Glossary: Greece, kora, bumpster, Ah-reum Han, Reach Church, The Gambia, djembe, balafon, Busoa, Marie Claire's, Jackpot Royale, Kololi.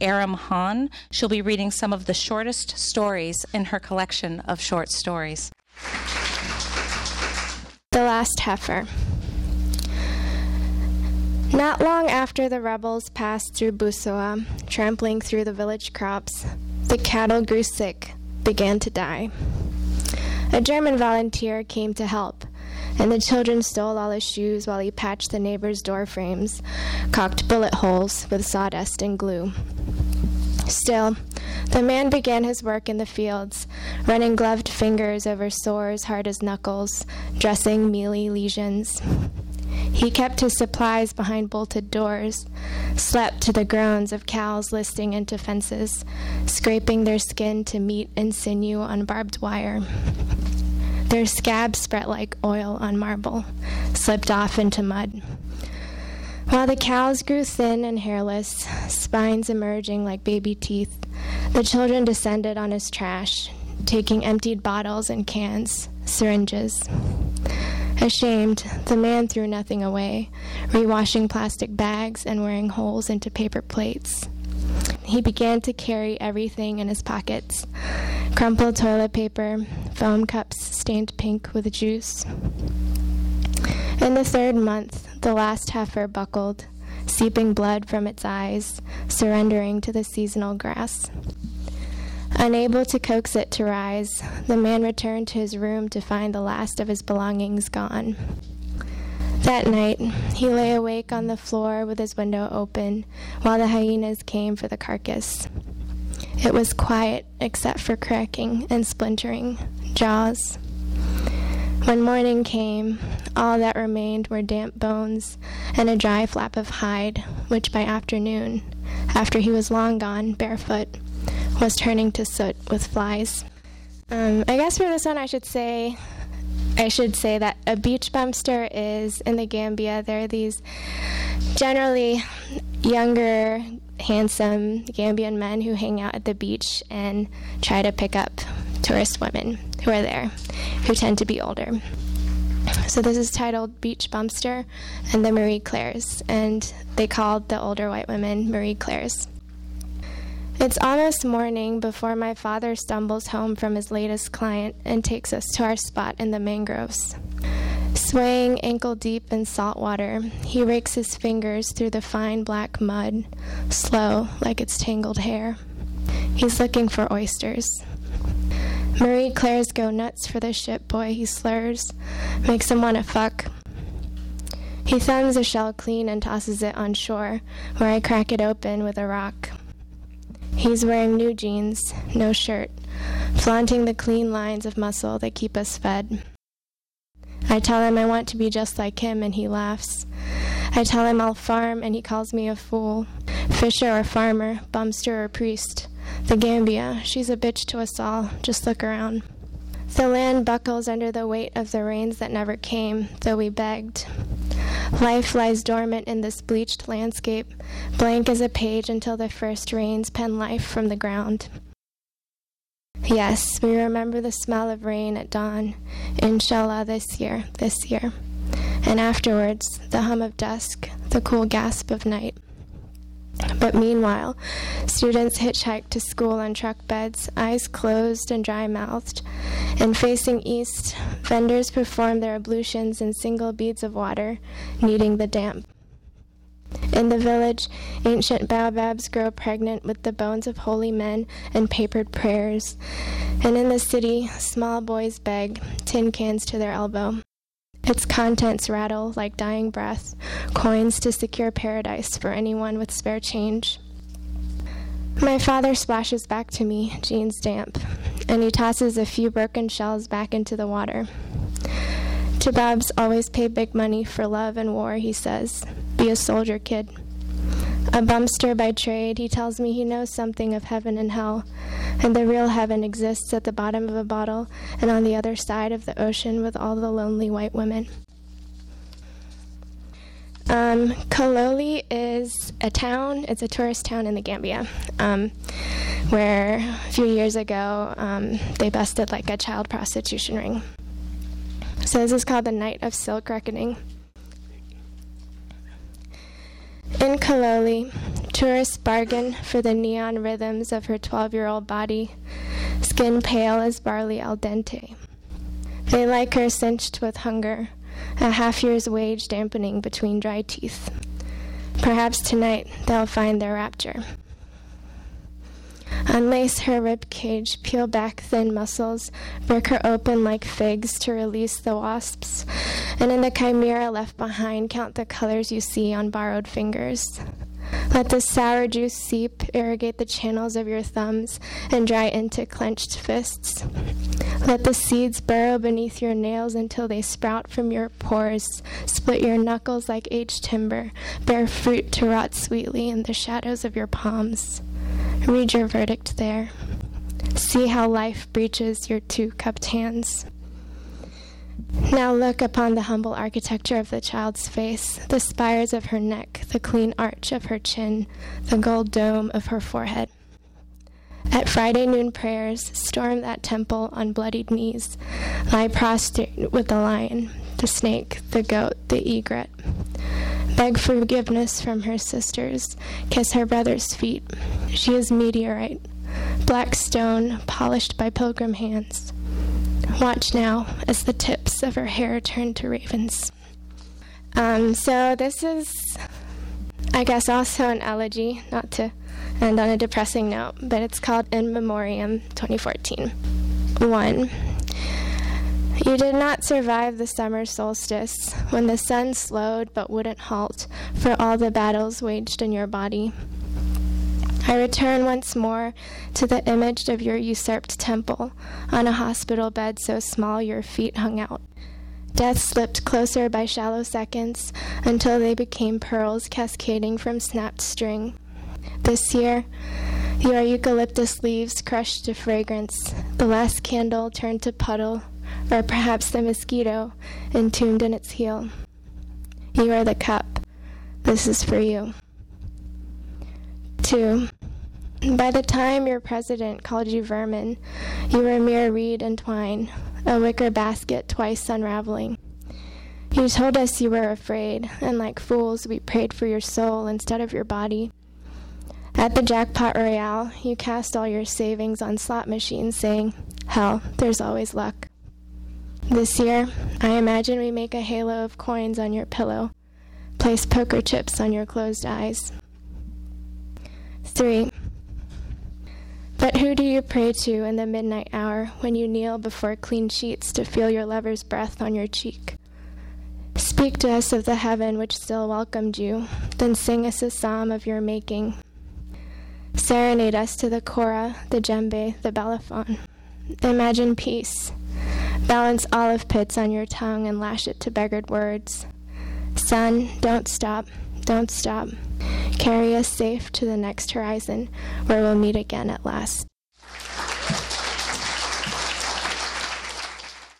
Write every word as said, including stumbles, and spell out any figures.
Ah-reum Han. She'll be reading some of the shortest stories in her collection of short stories. The Last Heifer. Not long after the rebels passed through Busoa, trampling through the village crops, the cattle grew sick, began to die. A German volunteer came to help, and the children stole all his shoes while he patched the neighbors' door frames, caulked bullet holes with sawdust and glue. Still, the man began his work in the fields, running gloved fingers over sores hard as knuckles, dressing mealy lesions. He kept his supplies behind bolted doors, slept to the groans of cows listing into fences, scraping their skin to meat and sinew on barbed wire. Their scabs spread like oil on marble, slipped off into mud. While the cows grew thin and hairless, spines emerging like baby teeth, the children descended on his trash, taking emptied bottles and cans, syringes. Ashamed, the man threw nothing away, rewashing plastic bags and wearing holes into paper plates. He began to carry everything in his pockets: crumpled toilet paper, foam cups stained pink with juice. In the third month, the last heifer buckled, seeping blood from its eyes, surrendering to the seasonal grass. Unable to coax it to rise, the man returned to his room to find the last of his belongings gone. That night, he lay awake on the floor with his window open while the hyenas came for the carcass. It was quiet except for cracking and splintering jaws. When morning came, all that remained were damp bones and a dry flap of hide, which by afternoon, after he was long gone barefoot, was turning to soot with flies. Um, I guess for this one I should say I should say that a beach bumpster is, in the Gambia, there are these generally younger, handsome Gambian men who hang out at the beach and try to pick up tourist women who are there, who tend to be older. So this is titled Beach Bumpster and the Marie Claire's, and they called the older white women Marie Claire's. It's almost morning before my father stumbles home from his latest client and takes us to our spot in the mangroves. Swaying ankle-deep in salt water, he rakes his fingers through the fine black mud, slow like its tangled hair. He's looking for oysters. Marie Claire's go nuts for the ship boy, he slurs, makes him want to fuck. He thumbs a shell clean and tosses it on shore, where I crack it open with a rock. He's wearing new jeans, no shirt, flaunting the clean lines of muscle that keep us fed. I tell him I want to be just like him, and he laughs. I tell him I'll farm, and he calls me a fool. Fisher or farmer, bumster or priest. The Gambia, she's a bitch to us all, just look around. The land buckles under the weight of the rains that never came, though we begged. Life lies dormant in this bleached landscape, blank as a page until the first rains pen life from the ground. Yes, we remember the smell of rain at dawn, inshallah this year, this year. And afterwards, the hum of dusk, the cool gasp of night. But meanwhile, students hitchhike to school on truck beds, eyes closed and dry-mouthed, and facing east, vendors perform their ablutions in single beads of water, kneading the damp. In the village, ancient baobabs grow pregnant with the bones of holy men and papered prayers, and in the city, small boys beg, tin cans to their elbow. Its contents rattle like dying breath, coins to secure paradise for anyone with spare change. My father splashes back to me, jeans damp, and he tosses a few broken shells back into the water. Tababs always pay big money for love and war, he says. Be a soldier, kid. A bumpster by trade, he tells me he knows something of heaven and hell, and the real heaven exists at the bottom of a bottle and on the other side of the ocean with all the lonely white women. Um, Kololi is a town, it's a tourist town in the Gambia, um, where a few years ago um, they busted like a child prostitution ring. So this is called the Night of Silk Reckoning. In Kololi, Tourists bargain for the neon rhythms of her twelve-year-old body, skin pale as barley al dente. They like her cinched with hunger, a half-year's wage dampening between dry teeth. Perhaps tonight they'll find their rapture. Unlace her rib cage, peel back thin muscles, break her open like figs to release the wasps, and in the chimera left behind, count the colors you see on borrowed fingers. Let the sour juice seep, irrigate the channels of your thumbs, and dry into clenched fists. Let the seeds burrow beneath your nails until they sprout from your pores, split your knuckles like aged timber, bear fruit to rot sweetly in the shadows of your palms. Read your verdict there. See how life breaches your two-cupped hands. Now look upon the humble architecture of the child's face, the spires of her neck, the clean arch of her chin, the gold dome of her forehead. At Friday noon prayers, storm that temple on bloodied knees. Lie prostrate with the lion, the snake, the goat, the egret. Beg forgiveness from her sisters. Kiss her brother's feet. She is meteorite, black stone polished by pilgrim hands. Watch now as the tips of her hair turn to ravens. Um, so this is, I guess, also an elegy, not to end on a depressing note, but it's called In Memoriam twenty fourteen. One. You did not survive the summer solstice, when the sun slowed but wouldn't halt, for all the battles waged in your body. I return once more to the image of your usurped temple, on a hospital bed so small your feet hung out. Death slipped closer by shallow seconds, until they became pearls cascading from snapped string. This year, your eucalyptus leaves crushed to fragrance, the last candle turned to puddle, or perhaps the mosquito entombed in its heel. You are the cup. This is for you. Two. By the time your president called you vermin, you were mere reed and twine, a wicker basket twice unraveling. You told us you were afraid, and like fools we prayed for your soul instead of your body. At the Jackpot Royale, you cast all your savings on slot machines, saying, "Hell, there's always luck." This year, I imagine we make a halo of coins on your pillow, place poker chips on your closed eyes. Three. But who do you pray to in the midnight hour when you kneel before clean sheets to feel your lover's breath on your cheek? Speak to us of the heaven which still welcomed you, then sing us a psalm of your making. Serenade us to the kora, the djembe, the balafon. Imagine peace. Balance olive pits on your tongue and lash it to beggared words. Sun, don't stop, don't stop. Carry us safe to the next horizon, where we'll meet again at last.